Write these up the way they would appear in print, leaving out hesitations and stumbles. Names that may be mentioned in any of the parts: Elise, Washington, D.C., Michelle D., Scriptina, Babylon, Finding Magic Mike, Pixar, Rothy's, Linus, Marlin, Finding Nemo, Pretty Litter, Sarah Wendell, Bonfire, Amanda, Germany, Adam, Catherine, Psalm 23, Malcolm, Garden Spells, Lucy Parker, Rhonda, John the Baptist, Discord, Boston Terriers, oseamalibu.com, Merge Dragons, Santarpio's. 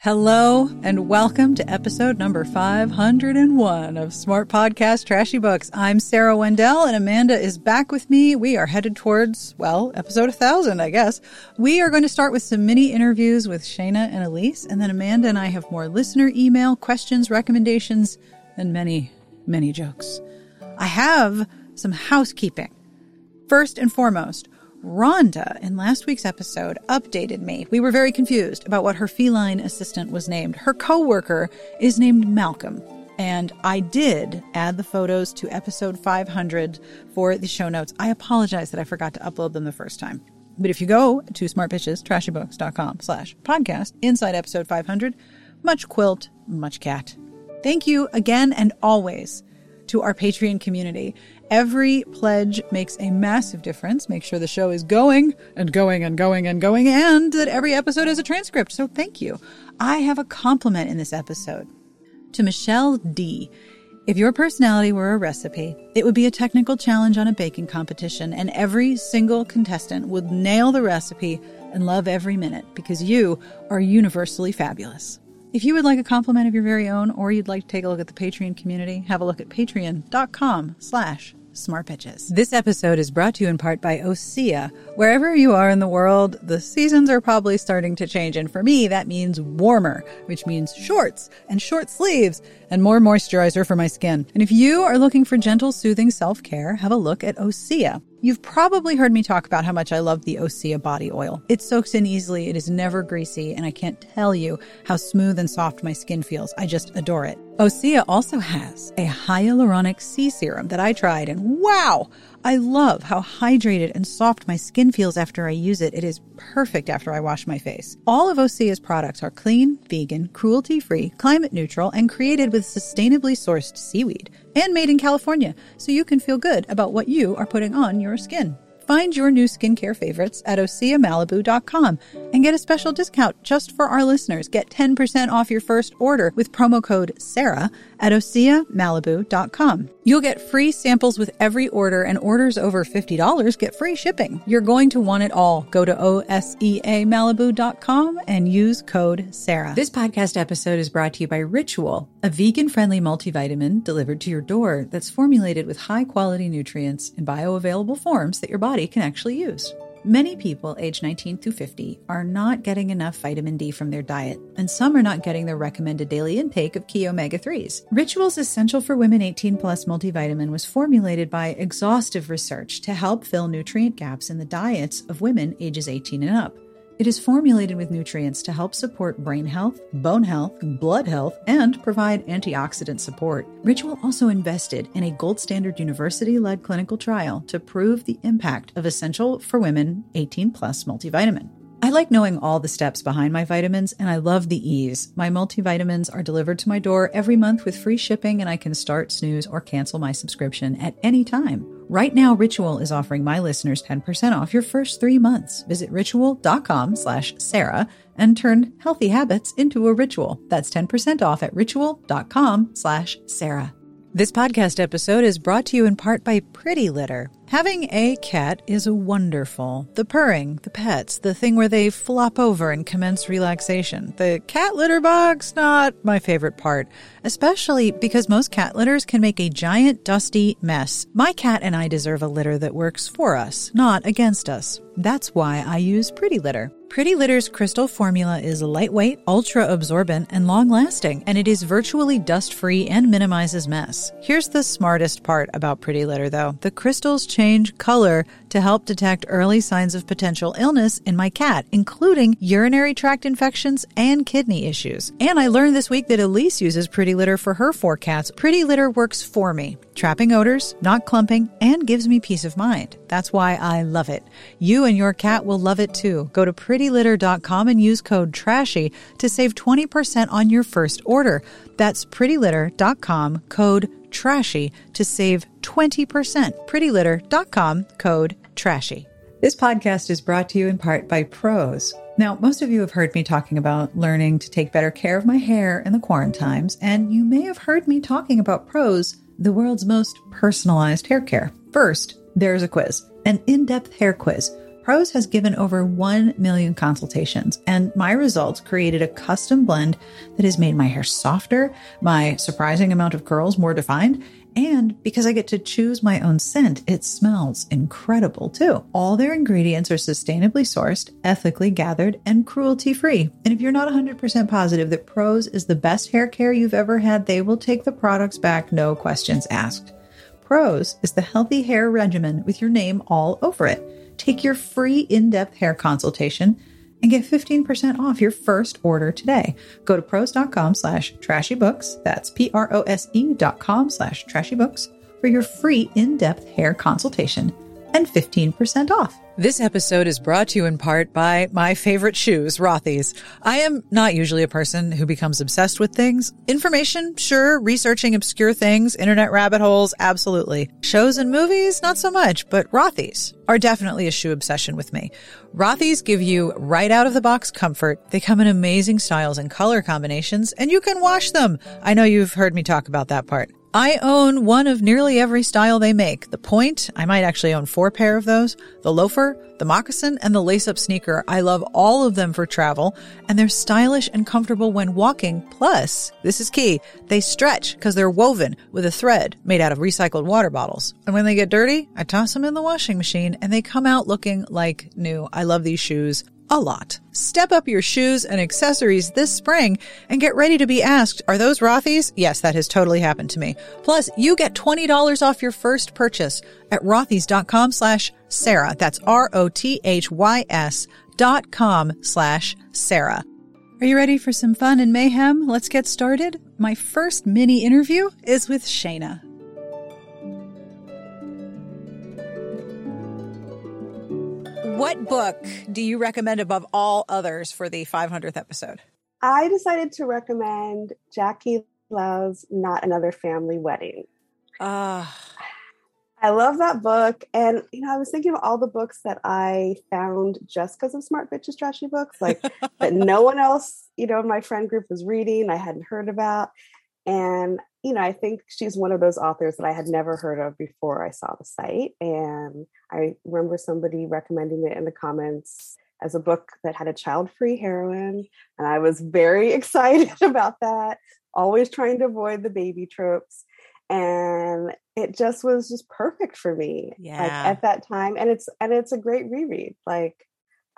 Hello and welcome to episode number 501 of Smart Podcast Trashy Books. I'm Sarah Wendell and Amanda is back with me. We are headed towards, well, episode 1000, I guess. We are going to start with some mini interviews with Shana and Elise, and then Amanda and I have more listener email, questions, recommendations, and many, many jokes. I have some housekeeping. First and foremost, Rhonda, in last week's episode, updated me. We were very confused about what her feline assistant was named. Her coworker is named Malcolm, and I did add the photos to episode 500 for the show notes. I apologize that I forgot to upload them the first time. But if you go to smartbitchestrashybooks.com/podcast, inside episode 500, much quilt, much cat. Thank you again and always to our Patreon community. Every pledge makes a massive difference. Make sure the show is going and going and going and going, and that every episode has a transcript. So thank you. I have a compliment in this episode to Michelle D. If your personality were a recipe, it would be a technical challenge on a baking competition, and every single contestant would nail the recipe and love every minute because you are universally fabulous. If you would like a compliment of your very own, or you'd like to take a look at the Patreon community, have a look at patreon.com/smartbitches. This episode is brought to you in part by Osea. Wherever you are in the world, the seasons are probably starting to change. And for me, that means warmer, which means shorts and short sleeves and more moisturizer for my skin. And if you are looking for gentle, soothing self-care, have a look at Osea. You've probably heard me talk about how much I love the Osea body oil. It soaks in easily, it is never greasy, and I can't tell you how smooth and soft my skin feels. I just adore it. Osea also has a hyaluronic sea serum that I tried, and wow! I love how hydrated and soft my skin feels after I use it. It is perfect after I wash my face. All of Osea's products are clean, vegan, cruelty-free, climate neutral, and created with sustainably sourced seaweed and made in California, so you can feel good about what you are putting on your skin. Find your new skincare favorites at oseamalibu.com and get a special discount just for our listeners. Get 10% off your first order with promo code SARAH at oseamalibu.com. You'll get free samples with every order, and orders over $50 get free shipping. You're going to want it all. Go to oseamalibu.com and use code SARAH. This podcast episode is brought to you by Ritual, a vegan-friendly multivitamin delivered to your door that's formulated with high-quality nutrients in bioavailable forms that your body can actually use. Many people aged 19 through 50 are not getting enough vitamin D from their diet, and some are not getting their recommended daily intake of key omega-3s. Ritual's Essential for Women 18 Plus multivitamin was formulated by exhaustive research to help fill nutrient gaps in the diets of women ages 18 and up. It is formulated with nutrients to help support brain health, bone health, blood health, and provide antioxidant support. Ritual also invested in a gold standard university-led clinical trial to prove the impact of Essential for Women 18 Plus multivitamin. I like knowing all the steps behind my vitamins, and I love the ease. My multivitamins are delivered to my door every month with free shipping, and I can start, snooze, or cancel my subscription at any time. Right now, Ritual is offering my listeners 10% off your first 3 months. Visit ritual.com/Sarah and turn healthy habits into a ritual. That's 10% off at ritual.com/Sarah. This podcast episode is brought to you in part by Pretty Litter. Having a cat is wonderful. The purring, the pets, the thing where they flop over and commence relaxation. The cat litter box, not my favorite part, especially because most cat litters can make a giant, dusty mess. My cat and I deserve a litter that works for us, not against us. That's why I use Pretty Litter. Pretty Litter's crystal formula is lightweight, ultra-absorbent, and long-lasting, and it is virtually dust-free and minimizes mess. Here's the smartest part about Pretty Litter, though. The crystals change color to help detect early signs of potential illness in my cat, including urinary tract infections and kidney issues. And I learned this week that Elise uses Pretty Litter for her 4 cats. Pretty Litter works for me, trapping odors, not clumping, and gives me peace of mind. That's why I love it. You and your cat will love it, too. Go to prettylitter.com and use code TRASHY to save 20% on your first order. That's prettylitter.com, code TRASHY, to save 20%. prettylitter.com, code TRASHY. This podcast is brought to you in part by Prose. Now, most of you have heard me talking about learning to take better care of my hair in the quarantines, and you may have heard me talking about Prose, the world's most personalized hair care. First, there's a quiz, an in-depth hair quiz. Prose has given over 1 million consultations, and my results created a custom blend that has made my hair softer, my surprising amount of curls more defined, and because I get to choose my own scent, it smells incredible too. All their ingredients are sustainably sourced, ethically gathered, and cruelty-free. And if you're not 100% positive that Prose is the best hair care you've ever had, they will take the products back, no questions asked. Prose is the healthy hair regimen with your name all over it. Take your free in-depth hair consultation and get 15% off your first order today. Go to prose.com/trashybooks. That's prose.com/trashybooks for your free in-depth hair consultation and 15% off. This episode is brought to you in part by my favorite shoes, Rothy's. I am not usually a person who becomes obsessed with things. Information, sure. Researching obscure things, internet rabbit holes, absolutely. Shows and movies, not so much, but Rothy's are definitely a shoe obsession with me. Rothy's give you right out of the box comfort. They come in amazing styles and color combinations, and you can wash them. I know you've heard me talk about that part. I own one of nearly every style they make. The point, I might actually own 4 pair of those. The loafer, the moccasin, and the lace-up sneaker. I love all of them for travel, and they're stylish and comfortable when walking. Plus, this is key, they stretch because they're woven with a thread made out of recycled water bottles. And when they get dirty, I toss them in the washing machine, and they come out looking like new. I love these shoes a lot. Step up your shoes and accessories this spring and get ready to be asked, are those Rothy's? Yes, that has totally happened to me. Plus, you get $20 off your first purchase at rothys.com/Sarah. That's rothys.com/Sarah. Are you ready for some fun and mayhem? Let's get started. My first mini interview is with Shana. What book do you recommend above all others for the 500th episode? I decided to recommend Jackie Lau's Not Another Family Wedding. I love that book. And, I was thinking of all the books that I found just because of Smart Bitches Trashy Books, like that no one else, in my friend group was reading, I hadn't heard about. And, I think she's one of those authors that I had never heard of before I saw the site. And I remember somebody recommending it in the comments as a book that had a child-free heroine. And I was very excited about that, always trying to avoid the baby tropes. And it just was perfect for me at that time. And it's a great reread. Like,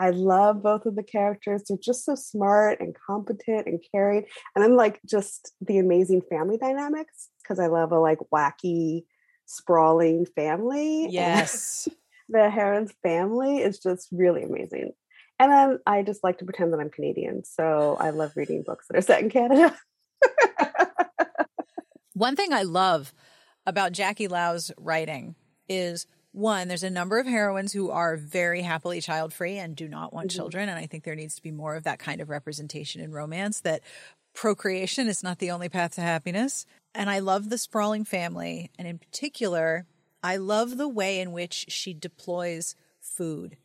I love both of the characters. They're just so smart and competent and caring. And then just the amazing family dynamics, because I love a wacky, sprawling family. Yes. The Heron's family is just really amazing. And then I just like to pretend that I'm Canadian. So I love reading books that are set in Canada. One thing I love about Jackie Lau's writing is, one, there's a number of heroines who are very happily child-free and do not want children. And I think there needs to be more of that kind of representation in romance, that procreation is not the only path to happiness. And I love the sprawling family. And in particular, I love the way in which she deploys food.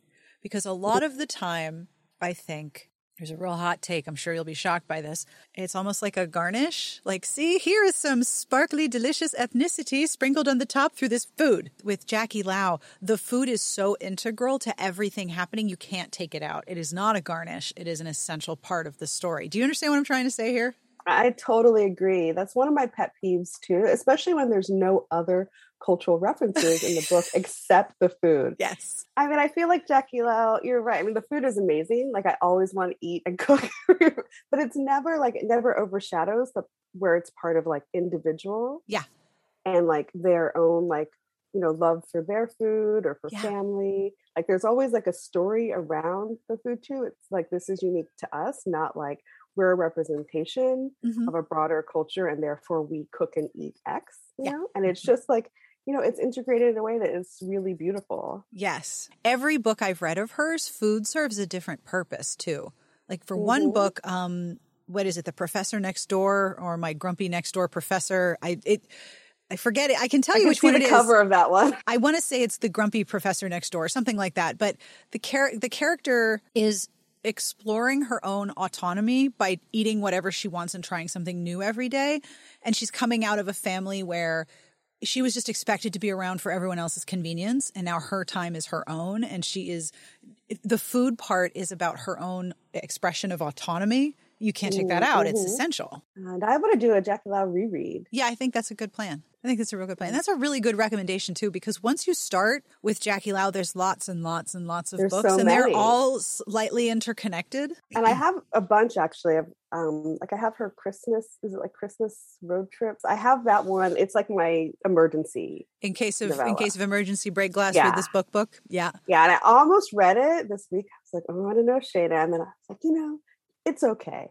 Because a lot of the time, I think Here's a real hot take. I'm sure you'll be shocked by this. It's almost like a garnish. Like, see, here is some sparkly, delicious ethnicity sprinkled on the top through this food. With Jackie Lau, the food is so integral to everything happening, you can't take it out. It is not a garnish. It is an essential part of the story. Do you understand what I'm trying to say here? I totally agree. That's one of my pet peeves, too, especially when there's no other cultural references in the book except the food. Yes. I mean, I feel like Jackie Lau, you're right. I mean, the food is amazing. Like, I always want to eat and cook, but it's never like, it never overshadows the where it's part of like individual. Yeah. And like their own, like, you know, love for their food or for family. Like, there's always like a story around the food, too. It's like, this is unique to us, not like, we're a representation of a broader culture and therefore we cook and eat X, you know? And it's just like, you know, it's integrated in a way that is really beautiful. Yes. Every book I've read of hers, food serves a different purpose too. Like for one book, what is it? The Professor Next Door or My Grumpy Next Door Professor. I forget it. I can tell you which one it is. I can see the cover of that one. I want to say it's The Grumpy Professor Next Door, something like that. But the character is exploring her own autonomy by eating whatever she wants and trying something new every day. And she's coming out of a family where she was just expected to be around for everyone else's convenience. And now her time is her own. And the food part is about her own expression of autonomy. You can't take that out. It's essential. And I want to do a Jackie Lau reread. Yeah, I think that's a good plan. I think that's a real good plan. And that's a really good recommendation, too, because once you start with Jackie Lau, there's lots and lots and lots of books, so they're all slightly interconnected. And I have a bunch, actually. I have her Christmas road trips? I have that one. It's like my emergency in case of emergency, break glass with this book. Yeah. Yeah, and I almost read it this week. I was like, oh, I don't know, Shana. And then I was like, you know, it's okay.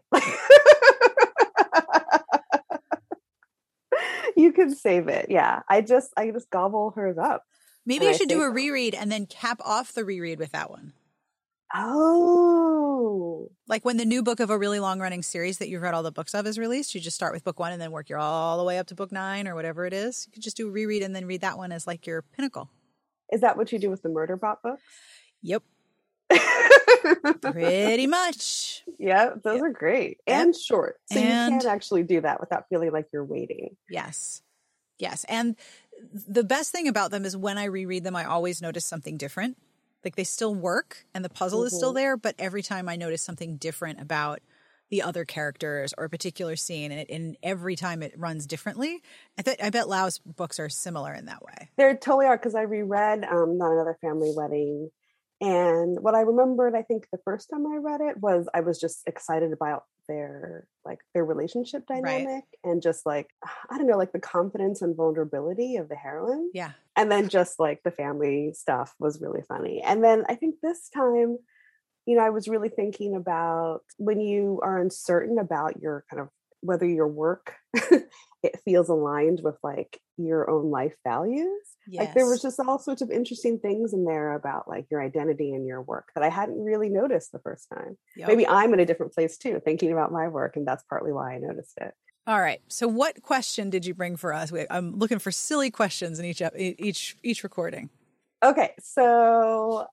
You can save it. Yeah. I just gobble hers up. Maybe I should do a reread and then cap off the reread with that one. Oh. Like when the new book of a really long running series that you've read all the books of is released, you just start with book one and then work your all the way up to book 9 or whatever it is. You could just do a reread and then read that one as like your pinnacle. Is that what you do with the Murderbot books? Yep. Pretty much. Yeah, those are great. And short. So you can actually do that without feeling like you're waiting. Yes. Yes. And the best thing about them is when I reread them, I always notice something different. Like they still work and the puzzle is still there, but every time I notice something different about the other characters or a particular scene, and every time it runs differently. I bet Lau's books are similar in that way. They totally are, because I reread Not Another Family Wedding. And what I remembered, I think the first time I read it was I was just excited about their relationship dynamic and just like, I don't know, like the confidence and vulnerability of the heroine. Yeah. And then just like the family stuff was really funny. And then I think this time, you know, I was really thinking about when you are uncertain about your kind of whether your work, it feels aligned with like your own life values. Yes. Like there was just all sorts of interesting things in there about like your identity and your work that I hadn't really noticed the first time. Yep. Maybe I'm in a different place too, thinking about my work. And that's partly why I noticed it. All right. So what question did you bring for us? I'm looking for silly questions in each recording. Okay. So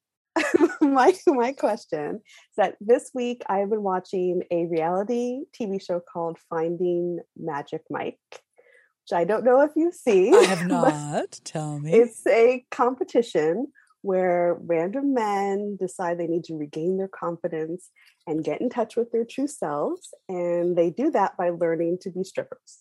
my question is that this week I've been watching a reality TV show called Finding Magic Mike, which I don't know if you've seen. I have not. Tell me. It's a competition where random men decide they need to regain their confidence and get in touch with their true selves. And they do that by learning to be strippers.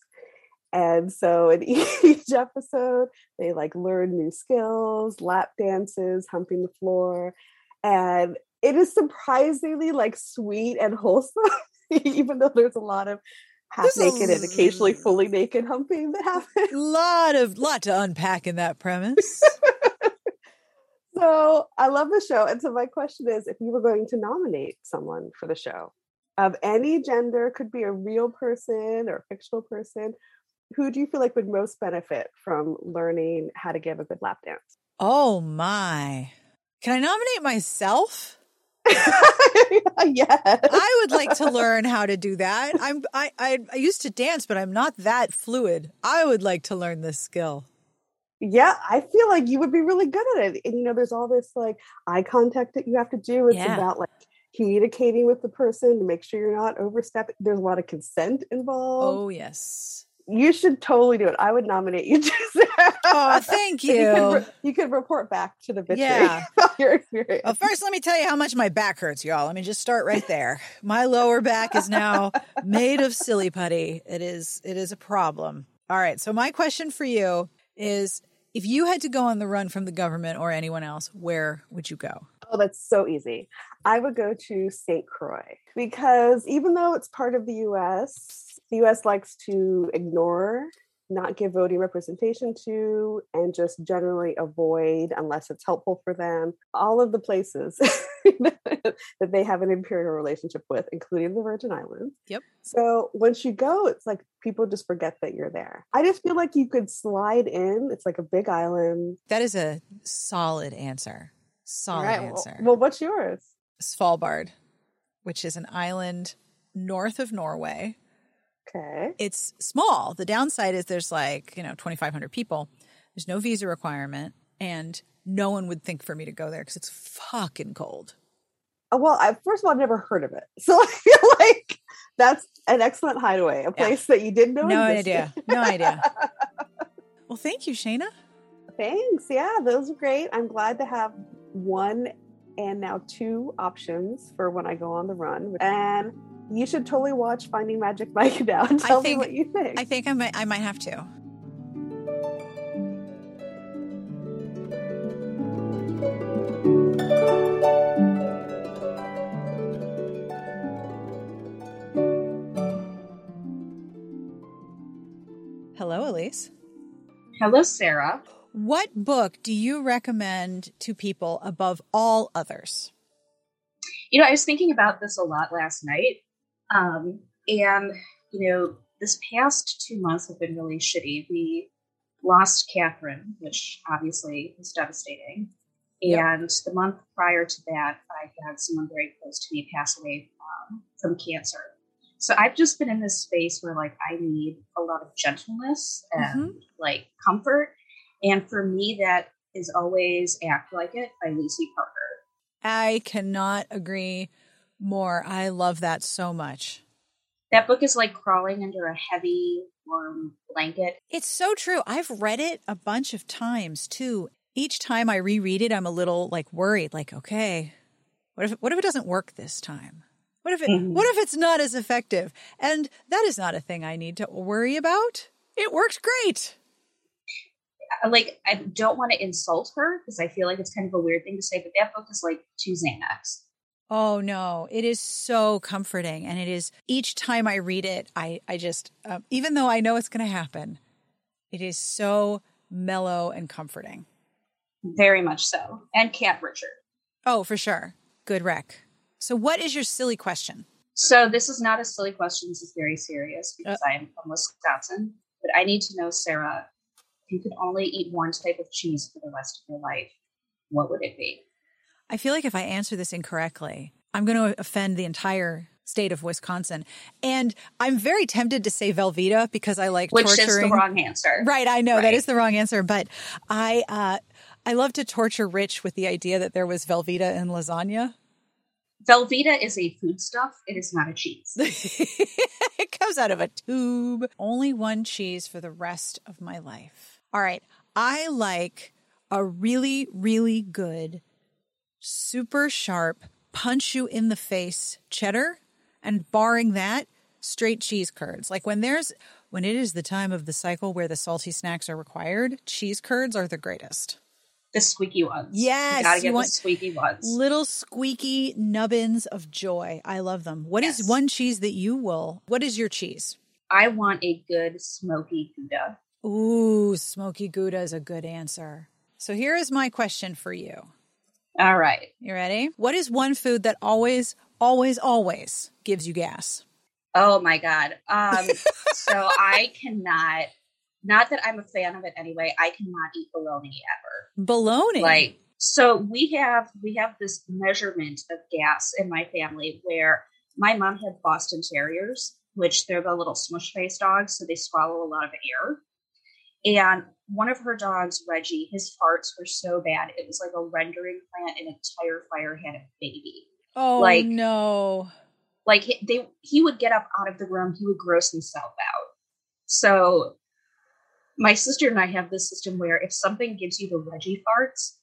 And so in each episode, they like learn new skills, lap dances, humping the floor. And it is surprisingly like sweet and wholesome, even though there's a lot of half naked and occasionally fully naked humping that happens. Lot to unpack in that premise. So I love the show. And so my question is, if you were going to nominate someone for the show of any gender, could be a real person or a fictional person, who do you feel like would most benefit from learning how to give a good lap dance? Oh, my. Can I nominate myself? Yes. I would like to learn how to do that. I used to dance, but I'm not that fluid. I would like to learn this skill. Yeah, I feel like you would be really good at it. And, you know, there's all this, like, eye contact that you have to do. It's about, like, communicating with the person to make sure you're not overstepping. There's a lot of consent involved. Oh, yes. You should totally do it. I would nominate you to Sarah. Oh, thank you. You could report back to the bitches about your experience. Well, first, let me tell you how much my back hurts, y'all. Let me just start right there. My lower back is now made of silly putty. It is a problem. All right. So my question for you is, if you had to go on the run from the government or anyone else, where would you go? Oh, that's so easy. I would go to St. Croix, because even though it's part of the U.S., the U.S. likes to ignore, not give voting representation to, and just generally avoid, unless it's helpful for them, all of the places that they have an imperial relationship with, including the Virgin Islands. Yep. So once you go, it's like people just forget that you're there. I just feel like you could slide in. It's like a big island. That is a solid answer. Solid answer. Well, what's yours? Svalbard, which is an island north of Norway. Okay. It's small. The downside is there's 2,500 people. There's no visa requirement, and no one would think for me to go there because it's fucking cold. Oh, well, first of all, I've never heard of it. So I feel like that's an excellent hideaway, a place that you didn't know existed. No idea. Well, thank you, Shana. Thanks. Yeah, those were great. I'm glad to have one and now two options for when I go on the run. And you should totally watch Finding Magic Mike now and tell me what you think. I think I might have to. Hello, Elise. Hello, Sarah. What book do you recommend to people above all others? You know, I was thinking about this a lot last night. And, you know, this past 2 months have been really shitty. We lost Catherine, which obviously was devastating. And the month prior to that, I had someone very close to me pass away from cancer. So I've just been in this space where, I need a lot of gentleness and, comfort. And for me, that is always Act Like It by Lucy Parker. I cannot agree more. I love that so much. That book is like crawling under a heavy, warm blanket. It's so true. I've read it a bunch of times, too. Each time I reread it, I'm a little worried, okay, what if it doesn't work this time? What if it's not as effective? And that is not a thing I need to worry about. It works great. I don't want to insult her because I feel like it's kind of a weird thing to say, but that book is like two Xanax. Oh, no. It is so comforting. And it is, each time I read it, I just, even though I know it's going to happen, it is so mellow and comforting. Very much so. And Cat Richard. Oh, for sure. Good rec. So what is your silly question? So this is not a silly question. This is very serious because I am from Wisconsin. But I need to know, Sarah, if you could only eat one type of cheese for the rest of your life, what would it be? I feel like if I answer this incorrectly, I'm going to offend the entire state of Wisconsin. And I'm very tempted to say Velveeta because I like torturing. Which is the wrong answer. Right, I know. Right. That is the wrong answer. But I love to torture Rich with the idea that there was Velveeta in lasagna. Velveeta is a foodstuff. It is not a cheese. It comes out of a tube. Only one cheese for the rest of my life. All right. I like a really, really good, super sharp, punch you in the face cheddar, and barring that, straight cheese curds. When it is the time of the cycle where the salty snacks are required, cheese curds are the greatest. The squeaky ones. Yes. You gotta get the squeaky ones. Little squeaky nubbins of joy. I love them. What is one cheese that you will? What is your cheese? I want a good smoky Gouda. Ooh, smoky Gouda is a good answer. So here is my question for you. All right. You ready? What is one food that always, always, always gives you gas? Oh my God. So I cannot. Not that I'm a fan of it anyway. I cannot eat bologna ever. Bologna? So we have this measurement of gas in my family where my mom had Boston Terriers, which they're the little smush-faced dogs, so they swallow a lot of air. And one of her dogs, Reggie, his farts were so bad, it was like a rendering plant, an entire fire had a baby. Oh, like, no. Like he would get up out of the room. He would gross himself out. So my sister and I have this system where if something gives you the Reggie farts,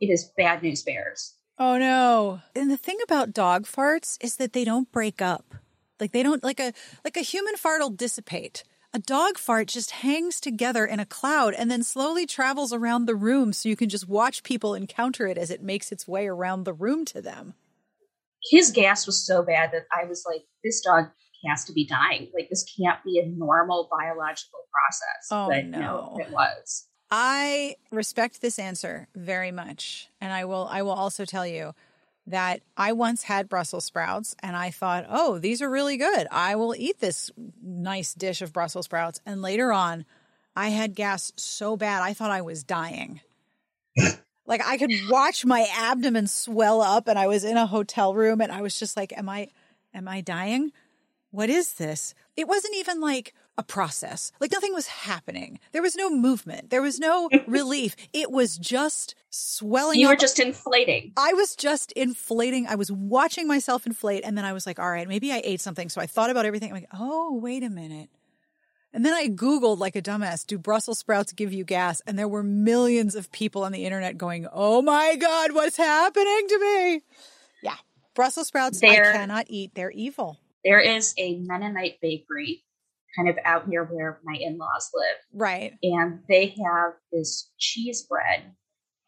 it is bad news bears. Oh, no. And the thing about dog farts is that they don't break up. Like they don't, like a human fart will dissipate. A dog fart just hangs together in a cloud and then slowly travels around the room, so you can just watch people encounter it as it makes its way around the room to them. His gas was so bad that I was like, this dog has to be dying. Like, this can't be a normal biological process. Oh, but no, it was. I respect this answer very much. And I will also tell you that I once had Brussels sprouts and I thought, oh, these are really good. I will eat this nice dish of Brussels sprouts. And later on, I had gas so bad, I thought I was dying. Like, I could watch my abdomen swell up, and I was in a hotel room and I was just like, am I dying? What is this? It wasn't even like a process. Like, nothing was happening. There was no movement. There was no relief. It was just swelling. You were just inflating. I was just inflating. I was watching myself inflate. And then I was like, all right, maybe I ate something. So I thought about everything. I'm like, oh, wait a minute. And then I Googled, like a dumbass, do Brussels sprouts give you gas? And there were millions of people on the internet going, oh my God, what's happening to me? Yeah. Brussels sprouts, I cannot eat. They're evil. There is a Mennonite bakery kind of out near where my in-laws live. Right. And they have this cheese bread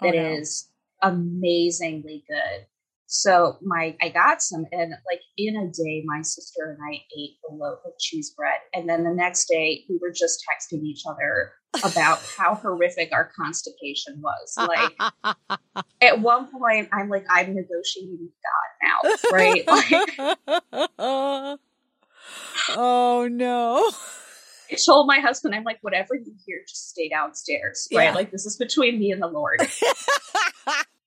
that is amazingly good. So I got some, and like in a day, my sister and I ate a loaf of cheese bread. And then the next day we were just texting each other about how horrific our constipation was. Like, at one point I'm like, I'm negotiating with God now, right? Like, oh no. I told my husband, I'm like, whatever you hear, just stay downstairs. Right. Yeah. Like, this is between me and the Lord.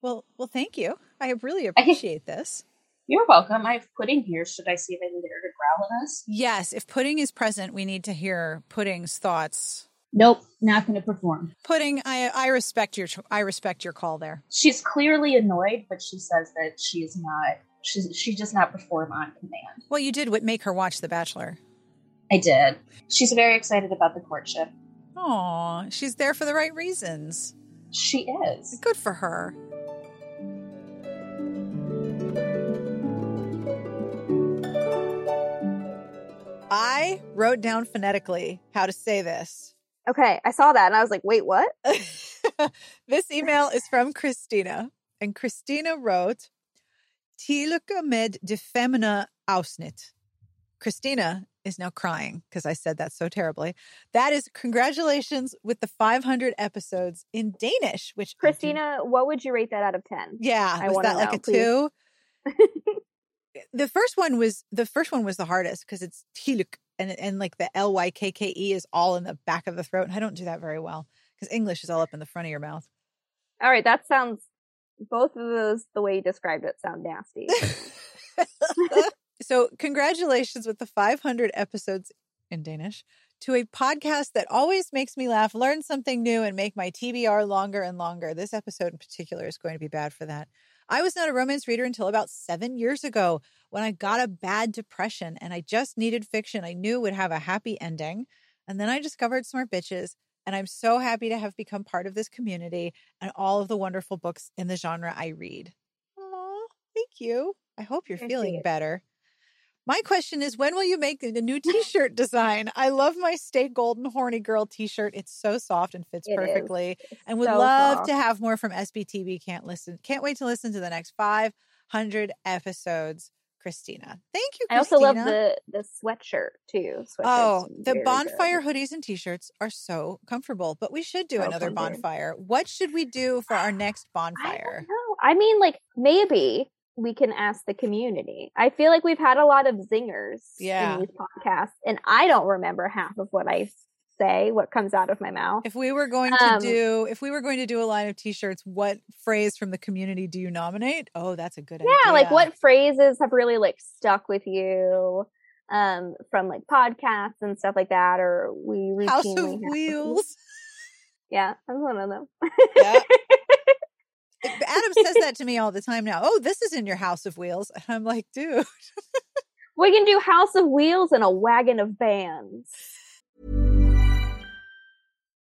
Well, thank you. I really appreciate this. You're welcome. I have pudding here. Should I see if I can get her to growl at us? Yes. If pudding is present, we need to hear pudding's thoughts. Nope, not going to perform. Pudding, I respect your call there. She's clearly annoyed, but she says that she's not. She does not perform on command. Well, you did make her watch The Bachelor. I did. She's very excited about the courtship. Aw, she's there for the right reasons. She is. Good for her. I wrote down phonetically how to say this. Okay, I saw that and I was like, wait, what? This email is from Christina. And Christina wrote, Tilke med de femina ausnit. Christina is now crying because I said that so terribly. That is congratulations with the 500 episodes in Danish. Which Christina, what would you rate that out of 10? Yeah, I was that like know, a 2? The first one was the hardest because it's tiluk and like the lykke is all in the back of the throat, and I don't do that very well because English is all up in the front of your mouth. All right, that sounds. Both of those, the way you described it, sound nasty. So congratulations with the 500 episodes in Danish to a podcast that always makes me laugh, learn something new, and make my TBR longer and longer. This episode in particular is going to be bad for that. I was not a romance reader until about 7 years ago when I got a bad depression and I just needed fiction I knew would have a happy ending. And then I discovered Smart Bitches, and I'm so happy to have become part of this community and all of the wonderful books in the genre I read. Aw, thank you. I hope you're feeling better. My question is, when will you make the new t-shirt design? I love my Stay Golden Horny Girl t-shirt. It's so soft and fits perfectly. And would love to have more from SBTB. Can't wait to listen to the next 500 episodes. Christina. Thank you, Christina. I also love the sweatshirt, too. Oh, the Bonfire good. Hoodies and t-shirts are so comfortable, but we should do another Bonfire. What should we do for our next Bonfire? I don't know. I mean, like, maybe we can ask the community. I feel like we've had a lot of zingers in these podcasts, and I don't remember half of what I say, what comes out of my mouth. If we were going to do a line of t-shirts, what phrase from the community do you nominate? Oh, that's a good idea. Yeah, like what phrases have really like stuck with you from like podcasts and stuff like that, or we House of Wheels. Yeah, that's one of them. Yeah. Adam says that to me all the time now. Oh, this is in your House of Wheels. And I'm like, dude. We can do House of Wheels and a wagon of bands.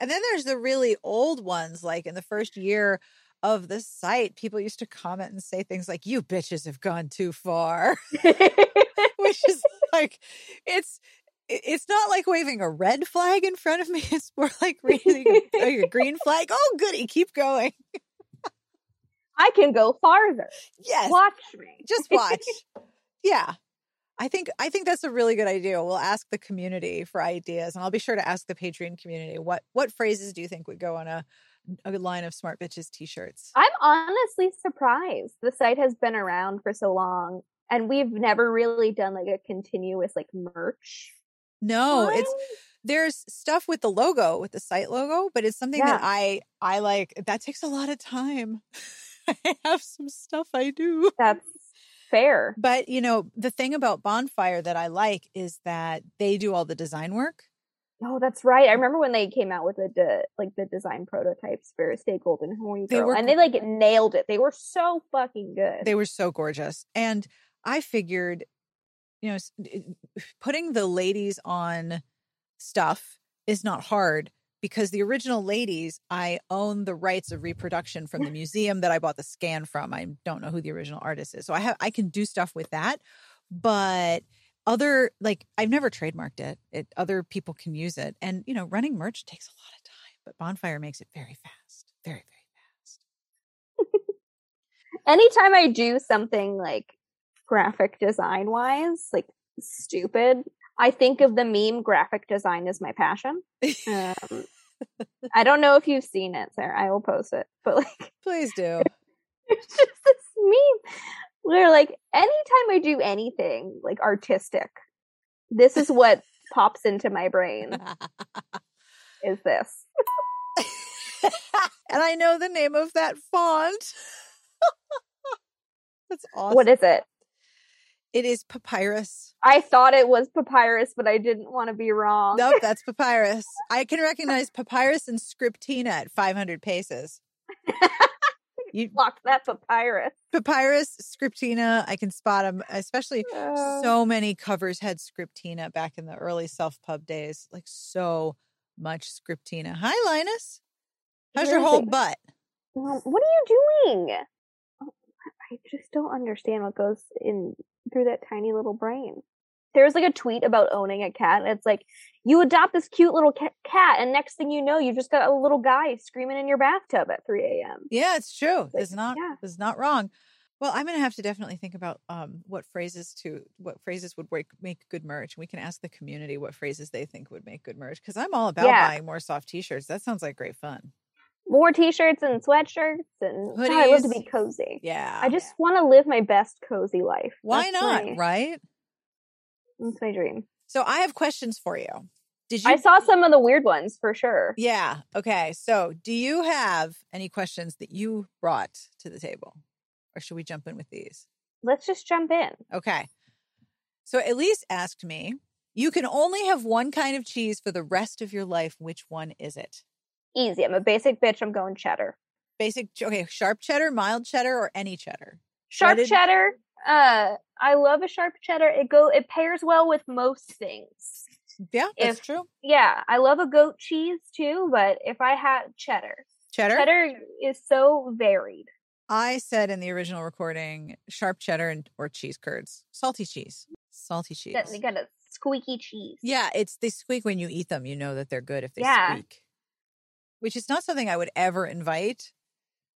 And then there's the really old ones, like in the first year of the site, people used to comment and say things like, you bitches have gone too far, which is like, it's not like waving a red flag in front of me. It's more like raising a green flag. Oh, goody. Keep going. I can go farther. Yes. Watch me. Just watch. Yeah. I think that's a really good idea. We'll ask the community for ideas, and I'll be sure to ask the Patreon community what phrases do you think would go on a line of Smart Bitches t-shirts. I'm honestly surprised the site has been around for so long, and we've never really done like a continuous like merch. No, line. There's stuff with the logo, with the site logo, but it's something that I like. That takes a lot of time. I have some stuff I do. That's fair. But, you know, the thing about Bonfire that I like is that they do all the design work. Oh, that's right. I remember when they came out with the design prototypes for Stay Golden Horny Girl, and they like nailed it. They were so fucking good. They were so gorgeous. And I figured, you know, putting the ladies on stuff is not hard, because the original ladies, I own the rights of reproduction from the museum that I bought the scan from. I don't know who the original artist is. So I can do stuff with that. But other, like, I've never trademarked it. Other people can use it. And, you know, running merch takes a lot of time, but Bonfire makes it very fast. Very, very fast. Anytime I do something like graphic design wise, like stupid, I think of the meme, graphic design is my passion. I don't know if you've seen it, Sarah. I will post it. But like, please do. It's just this meme where like anytime I do anything like artistic, this is what pops into my brain. Is this. And I know the name of that font. That's awesome. What is it? It is papyrus. I thought it was papyrus, but I didn't want to be wrong. Nope, that's papyrus. I can recognize papyrus and scriptina at 500 paces. You blocked that papyrus. Papyrus, scriptina, I can spot them. Especially so many covers had scriptina back in the early self-pub days. Like so much scriptina. Hi, Linus. How's your whole butt? What are you doing? I just don't understand what goes in through that tiny little brain. There's like a tweet about owning a cat. It's like, you adopt this cute little cat, and next thing you know, you just got a little guy screaming in your bathtub at 3 a.m. Yeah, it's true. Like, it's not wrong. Well, I'm going to have to definitely think about what phrases would make good merch. We can ask the community what phrases they think would make good merch, because I'm all about buying more soft t-shirts. That sounds like great fun. More t-shirts and sweatshirts and hoodies. I love to be cozy. Yeah. I just want to live my best cozy life. Why not? Right? That's my dream. So I have questions for you. I saw some of the weird ones for sure. Yeah. Okay. So do you have any questions that you brought to the table, or should we jump in with these? Let's just jump in. Okay. So Elise asked me, you can only have one kind of cheese for the rest of your life. Which one is it? Easy. I'm a basic bitch. I'm going cheddar. Basic. Okay. Sharp cheddar, mild cheddar, or any cheddar? Sharp cheddar. I love a sharp cheddar. It pairs well with most things. Yeah, that's true. Yeah. I love a goat cheese too, but if I had cheddar. Cheddar is so varied. I said in the original recording, sharp cheddar or cheese curds. Salty cheese. Salty cheese. They got a squeaky cheese. Yeah, they squeak when you eat them. You know that they're good if they squeak. Which is not something I would ever invite.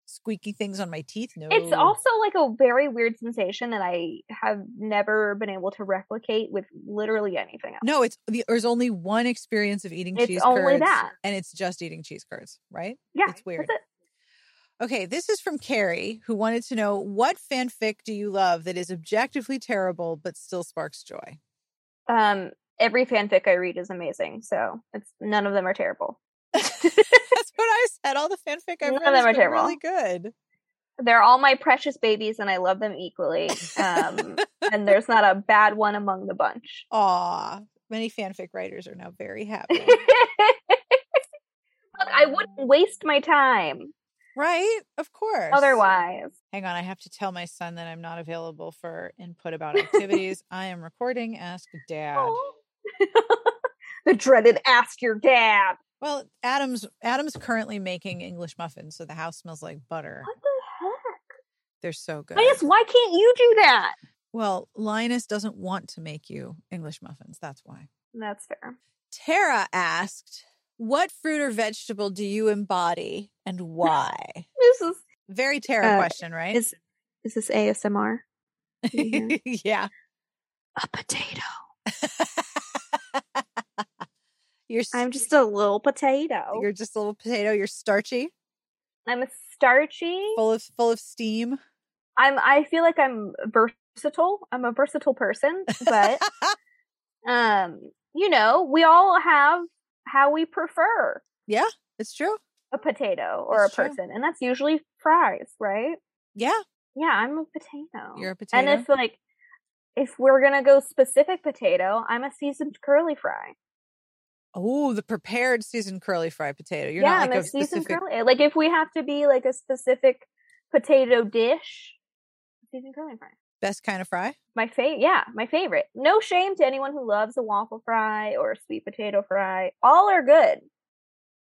Squeaky things on my teeth. No. It's also like a very weird sensation that I have never been able to replicate with literally anything else. No, there's only one experience of eating cheese curds. It's only that. And it's just eating cheese curds, right? Yeah. It's weird. That's it. Okay, this is from Carrie, who wanted to know, what fanfic do you love that is objectively terrible but still sparks joy? Every fanfic I read is amazing, so none of them are terrible. That's what I said. All the fanfic I've read are terrible. Really good. They're all my precious babies, and I love them equally. And there's not a bad one among the bunch. Aw, many fanfic writers are now very happy. Look, I wouldn't waste my time. Right? Of course. Otherwise. Hang on, I have to tell my son that I'm not available for input about activities. I am recording Ask Dad. The dreaded Ask Your Dad. Well, Adam's currently making English muffins, so the house smells like butter. What the heck? They're so good. Linus, why can't you do that? Well, Linus doesn't want to make you English muffins. That's why. That's fair. Tara asked, what fruit or vegetable do you embody and why? This is very Tara question, right? Is this ASMR? Yeah. Yeah. A potato. I'm just a little potato. You're just a little potato. You're starchy. I'm a starchy. Full of steam. I feel like I'm versatile. I'm a versatile person, but you know, we all have how we prefer. Yeah, it's true. A potato or it's a person. True. And that's usually fries, right? Yeah. Yeah, I'm a potato. You're a potato. And if we're gonna go specific potato, I'm a seasoned curly fry. Oh, the prepared seasoned curly fry potato. You're not like a seasoned specific... curly. Like if we have to be like a specific potato dish, seasoned curly fry. Best kind of fry? My favorite. No shame to anyone who loves a waffle fry or a sweet potato fry. All are good.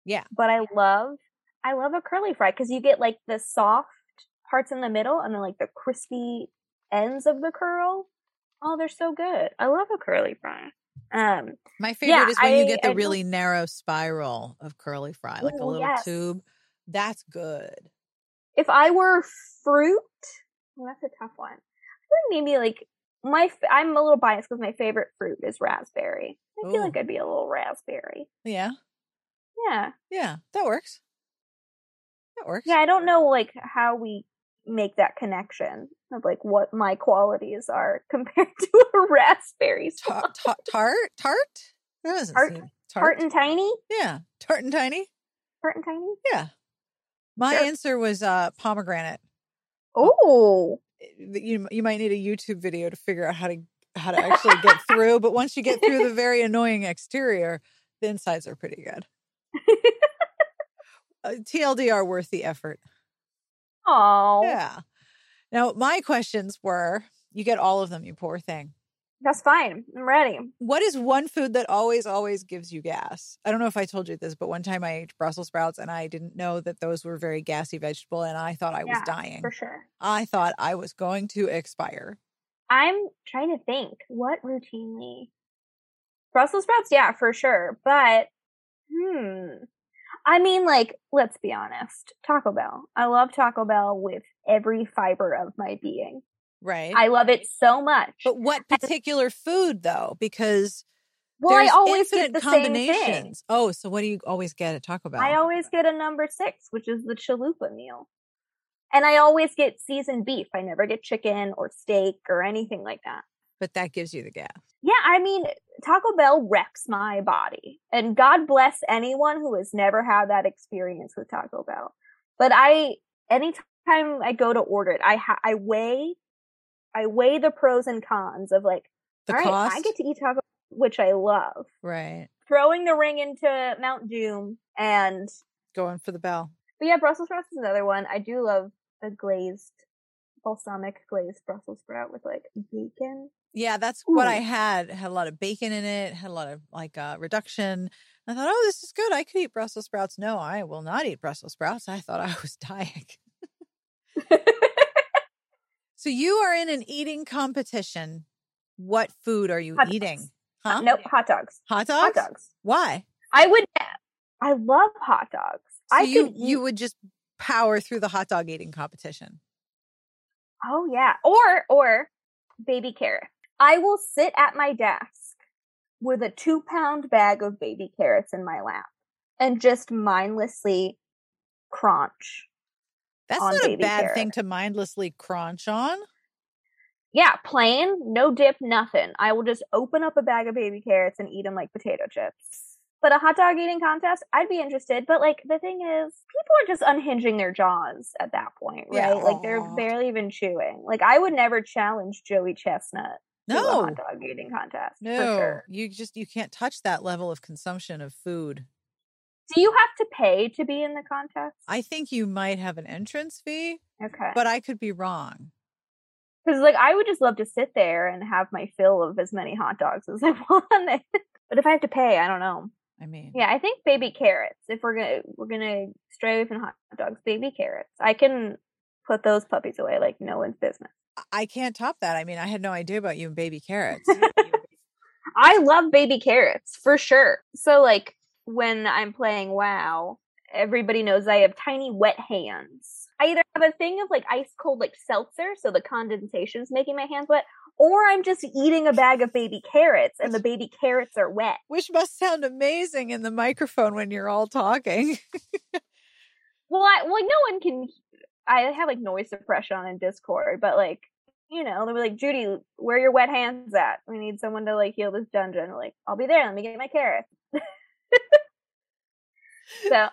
Yeah. But I love a curly fry because you get like the soft parts in the middle and then like the crispy ends of the curl. Oh, they're so good. I love a curly fry. My favorite is when you get the really narrow spiral of curly fry, like a little tube. That's good. If I were fruit, that's a tough one. I think maybe like I'm a little biased because my favorite fruit is raspberry. I feel like I'd be a little raspberry. Yeah. Yeah. Yeah. That works. Yeah. I don't know like how we make that connection of like what my qualities are compared to a raspberry. Tart and tiny. Yeah, tart and tiny. Yeah, my answer was pomegranate. Oh, you might need a YouTube video to figure out how to actually get through. But once you get through the very annoying exterior, the insides are pretty good. TLDR, worth the effort. Oh yeah. Now my questions were: you get all of them, you poor thing. That's fine. I'm ready. What is one food that always, always gives you gas? I don't know if I told you this, but one time I ate Brussels sprouts, and I didn't know that those were very gassy vegetable, and I thought I was dying. For sure. I thought I was going to expire. I'm trying to think what routinely Brussels sprouts. Yeah, for sure. But I mean, like, let's be honest. Taco Bell. I love Taco Bell with every fiber of my being. Right. I love it so much. But what particular food, though? Because there's I always infinite get the combinations. Same thing. Oh, so what do you always get at Taco Bell? I always get a number 6, which is the chalupa meal. And I always get seasoned beef. I never get chicken or steak or anything like that. But that gives you the gas. Yeah, I mean, Taco Bell wrecks my body. And God bless anyone who has never had that experience with Taco Bell. But anytime I go to order it, I weigh the pros and cons of like, the all cost? Right, I get to eat Taco Bell, which I love. Right. Throwing the ring into Mount Doom and going for the bell. But yeah, Brussels sprouts is another one. I do love the glazed balsamic glazed Brussels sprout with like bacon. Yeah, that's what I had. Had a lot of bacon in it. Had a lot of like reduction. I thought, oh, this is good. I could eat Brussels sprouts. No, I will not eat Brussels sprouts. I thought I was dying. So you are in an eating competition. What food are you eating? Huh? Nope, hot dogs. Hot dogs? Hot dogs. Why? I love hot dogs. So you would just power through the hot dog eating competition. Oh yeah. Or baby carrots. I will sit at my desk with a 2-pound bag of baby carrots in my lap and just mindlessly crunch. That's not a bad thing to mindlessly crunch on. Yeah, plain, no dip, nothing. I will just open up a bag of baby carrots and eat them like potato chips. But a hot dog eating contest, I'd be interested. But like the thing is, people are just unhinging their jaws at that point, right? Yeah. Like they're barely even chewing. Like I would never challenge Joey Chestnut to a hot dog eating contest. No, for sure. You can't touch that level of consumption of food. Do you have to pay to be in the contest? I think you might have an entrance fee. Okay, but I could be wrong. Because like I would just love to sit there and have my fill of as many hot dogs as I want. But if I have to pay, I don't know. I mean, yeah, I think baby carrots. If we're gonna stray away from hot dogs, baby carrots. I can put those puppies away like no one's business. I can't top that. I mean, I had no idea about you and baby carrots. I love baby carrots for sure. So like when I'm playing WoW, everybody knows I have tiny wet hands. I either have a thing of like ice cold like seltzer, so the condensation's making my hands wet, or I'm just eating a bag of baby carrots and the baby carrots are wet. Which must sound amazing in the microphone when you're all talking. Well, no one can. I have like noise suppression on in Discord, but like, you know, they'll be like, Judy, where are your wet hands at? We need someone to like heal this dungeon. We're like, I'll be there. Let me get my carrots. So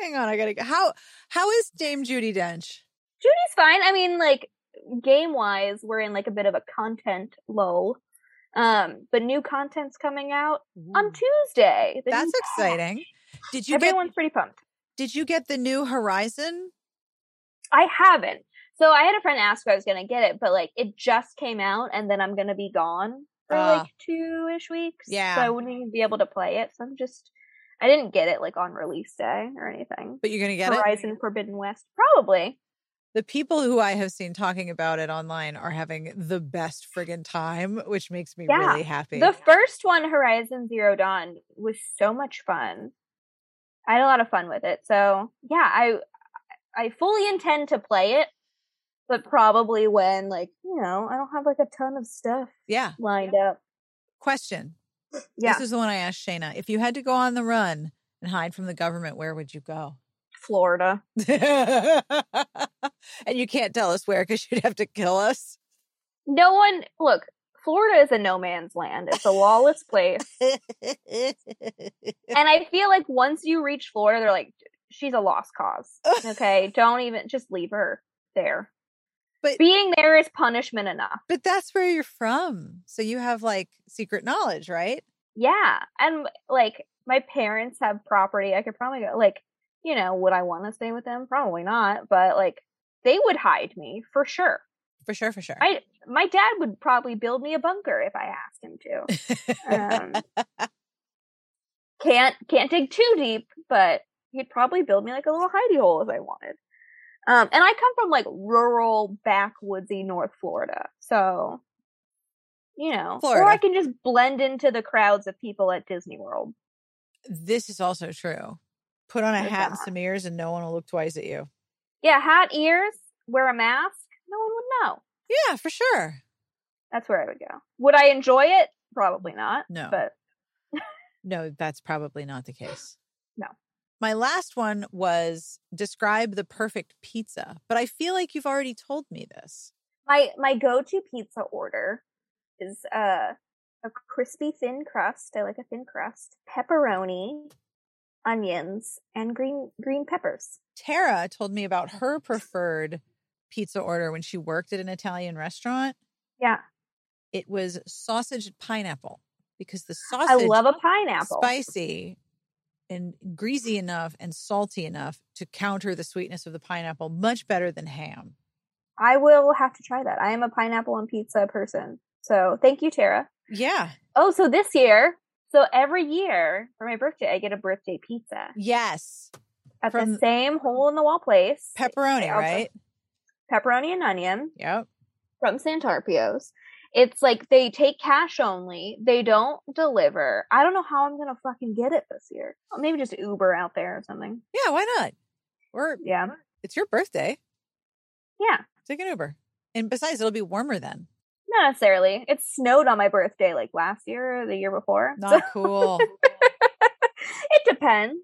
hang on, I gotta go. How is Dame Judi Dench? Judy's fine. I mean, like game wise, we're in like a bit of a content lull, but new content's coming out on Tuesday. That's exciting. Everyone's pretty pumped. Did you get the new Horizon? I haven't. So I had a friend ask if I was gonna get it, but like it just came out, and then I'm gonna be gone for like 2-ish weeks. Yeah. So I wouldn't even be able to play it. So I didn't get it like on release day or anything. But you're going to get Horizon Forbidden West. Probably. The people who I have seen talking about it online are having the best friggin' time, which makes me really happy. The first one, Horizon Zero Dawn, was so much fun. I had a lot of fun with it. So yeah, I fully intend to play it. But probably when, like, you know, I don't have, like, a ton of stuff lined up. Question. Yeah. This is the one I asked Shana. If you had to go on the run and hide from the government, where would you go? Florida. And you can't tell us where because you'd have to kill us? No one. Look, Florida is a no man's land. It's a lawless place. And I feel like once you reach Florida, they're like, she's a lost cause. Okay? Don't even. Just leave her there. But being there is punishment enough. But that's where you're from. So you have like secret knowledge, right? Yeah. And like my parents have property. I could probably go, like, you know, would I want to stay with them? Probably not. But like they would hide me for sure. For sure. For sure. My dad would probably build me a bunker if I asked him to. Can't dig too deep, but he'd probably build me like a little hidey hole if I wanted. And I come from like rural, backwoodsy North Florida. So, you know, Florida. Or I can just blend into the crowds of people at Disney World. This is also true. Put on a hat and some ears and no one will look twice at you. Yeah. Hat, ears, wear a mask. No one would know. Yeah, for sure. That's where I would go. Would I enjoy it? Probably not. No, but no, that's probably not the case. No. My last one was describe the perfect pizza, but I feel like you've already told me this. My go-to pizza order is a crispy thin crust. I like a thin crust, pepperoni, onions, and green peppers. Tara told me about her preferred pizza order when she worked at an Italian restaurant. Yeah. It was sausage and pineapple because the sausage I love a pineapple. Spicy. and greasy enough and salty enough to counter the sweetness of the pineapple much better than ham. I will have to try that. I am a pineapple on pizza person. So thank you, Tara. Yeah. Oh, so this year, so every year for my birthday, I get a birthday pizza. Yes. At the same hole-in-the-wall place. Pepperoni, right? Pepperoni and onion. Yep. From Santarpio's. It's like they take cash only. They don't deliver. I don't know how I'm going to fucking get it this year. Maybe just Uber out there or something. Yeah, why not? Or yeah. It's your birthday. Yeah. Take an Uber. And besides, it'll be warmer then. Not necessarily. It snowed on my birthday like last year or the year before. Not so. Cool. It depends.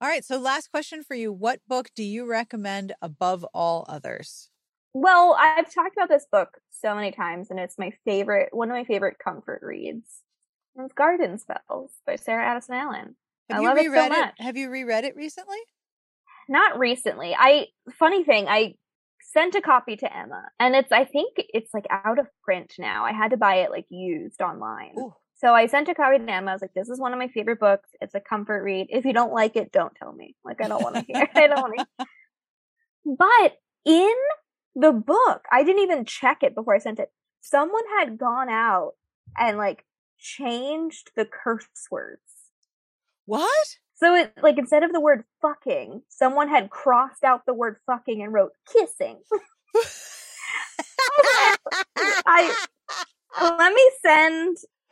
All right. So last question for you. What book do you recommend above all others? Well, I've talked about this book so many times, and it's my favorite, one of my favorite comfort reads. It's Garden Spells by Sarah Addison Allen. I love it so much. Have you reread it recently? Not recently. Funny thing, I sent a copy to Emma, and I think it's like out of print now. I had to buy it like used online. Ooh. So I sent a copy to Emma. I was like, this is one of my favorite books. It's a comfort read. If you don't like it, don't tell me. Like, I don't want to hear. But in the book, I didn't even check it before I sent it. Someone had gone out and like changed the curse words. What? So it, like, instead of the word fucking, someone had crossed out the word fucking and wrote kissing.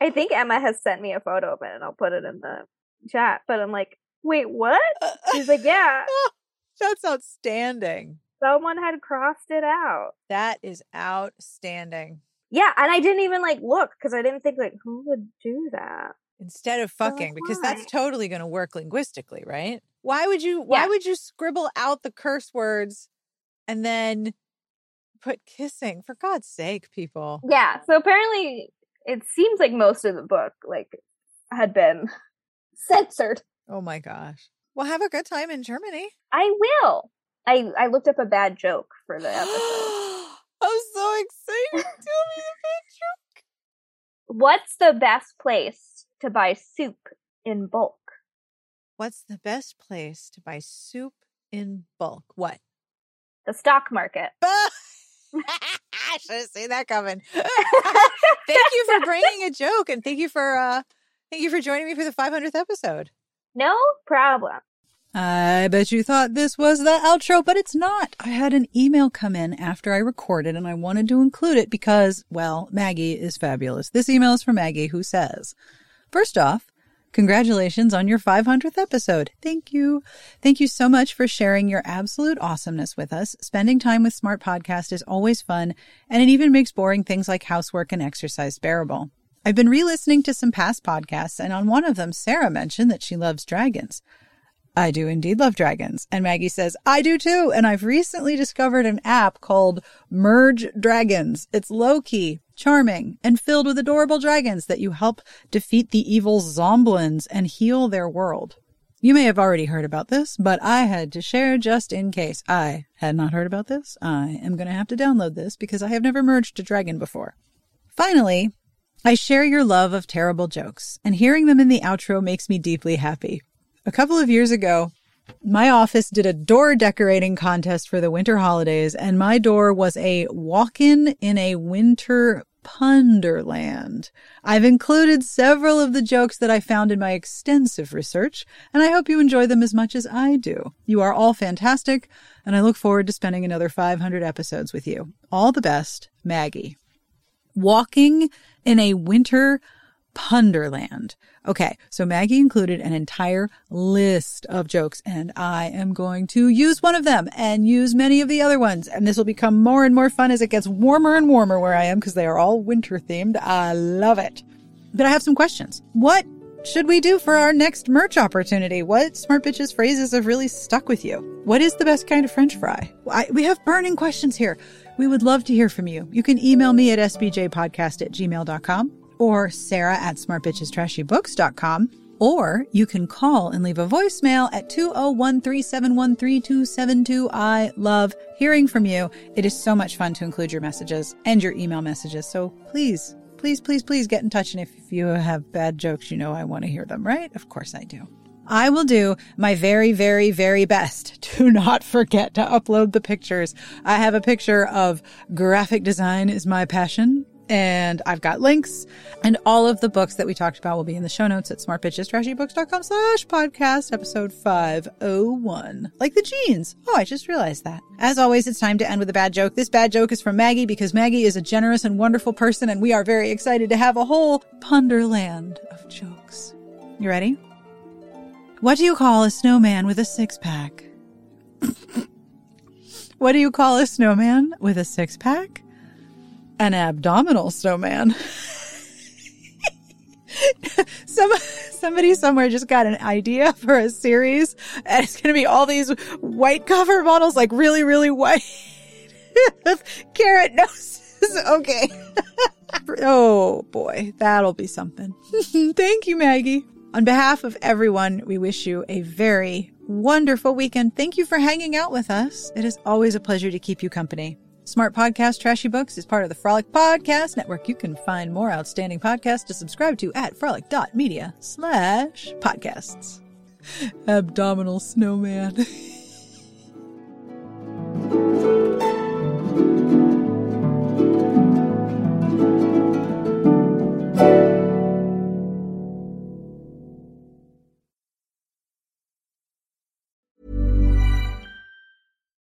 I think Emma has sent me a photo of it and I'll put it in the chat, but I'm like, wait, what? She's like, yeah. That's outstanding. Someone had crossed it out. That is outstanding. Yeah. And I didn't even like look because I didn't think like who would do that. Instead of fucking, because that's totally going to work linguistically, right? Why would you scribble out the curse words and then put kissing? For God's sake, people. Yeah. So apparently it seems like most of the book like had been censored. Oh my gosh. Well, have a good time in Germany. I will. I looked up a bad joke for the episode. I'm so excited. Tell me the bad joke. What's the best place to buy soup in bulk? What's the best place to buy soup in bulk? What? The stock market. I should have seen that coming. Thank you for bringing a joke, and thank you for joining me for the 500th episode. No problem. I bet you thought this was the outro, but it's not. I had an email come in after I recorded, and I wanted to include it because, well, Maggie is fabulous. This email is from Maggie, who says, first off, congratulations on your 500th episode. Thank you. Thank you so much for sharing your absolute awesomeness with us. Spending time with Smart Podcast is always fun, and it even makes boring things like housework and exercise bearable. I've been re-listening to some past podcasts, and on one of them, Sarah mentioned that she loves dragons. I do indeed love dragons. And Maggie says, I do too. And I've recently discovered an app called Merge Dragons. It's low-key, charming, and filled with adorable dragons that you help defeat the evil zomblins and heal their world. You may have already heard about this, but I had to share just in case I had not heard about this. I am going to have to download this because I have never merged a dragon before. Finally, I share your love of terrible jokes, and hearing them in the outro makes me deeply happy. A couple of years ago, my office did a door decorating contest for the winter holidays, and my door was a walk-in in a winter punderland. I've included several of the jokes that I found in my extensive research, and I hope you enjoy them as much as I do. You are all fantastic, and I look forward to spending another 500 episodes with you. All the best, Maggie. Walking in a winter punderland. Okay, so Maggie included an entire list of jokes, and I am going to use one of them and use many of the other ones. And this will become more and more fun as it gets warmer and warmer where I am because they are all winter themed. I love it. But I have some questions. What should we do for our next merch opportunity? What Smart Bitches phrases have really stuck with you? What is the best kind of French fry? We have burning questions here. We would love to hear from you. You can email me at sbjpodcast@gmail.com. or sarah@smartbitchestrashybooks.com, or you can call and leave a voicemail at 201-371-3272. I love hearing from you. It is so much fun to include your messages and your email messages. So please, please, please, please get in touch. And if you have bad jokes, you know I want to hear them, right? Of course I do. I will do my very, very, very best to not forget to upload the pictures. I have a picture of graphic design is my passion, and I've got links, and all of the books that we talked about will be in the show notes at smartbitchestrashybooks.com/podcast episode 501. Like the jeans. Oh, I just realized that. As always, it's time to end with a bad joke. This bad joke is from Maggie because Maggie is a generous and wonderful person, and we are very excited to have a whole Punderland of jokes. You ready? What do you call a snowman with a six-pack? What do you call a snowman with a six-pack? An abdominal snowman. Somebody somewhere just got an idea for a series, and it's going to be all these white cover models, like really, really white. Carrot noses. Okay. Oh, boy. That'll be something. Thank you, Maggie. On behalf of everyone, we wish you a very wonderful weekend. Thank you for hanging out with us. It is always a pleasure to keep you company. Smart Podcast Trashy Books is part of the Frolic Podcast Network. You can find more outstanding podcasts to subscribe to at frolic.media/podcasts. Abdominal snowman.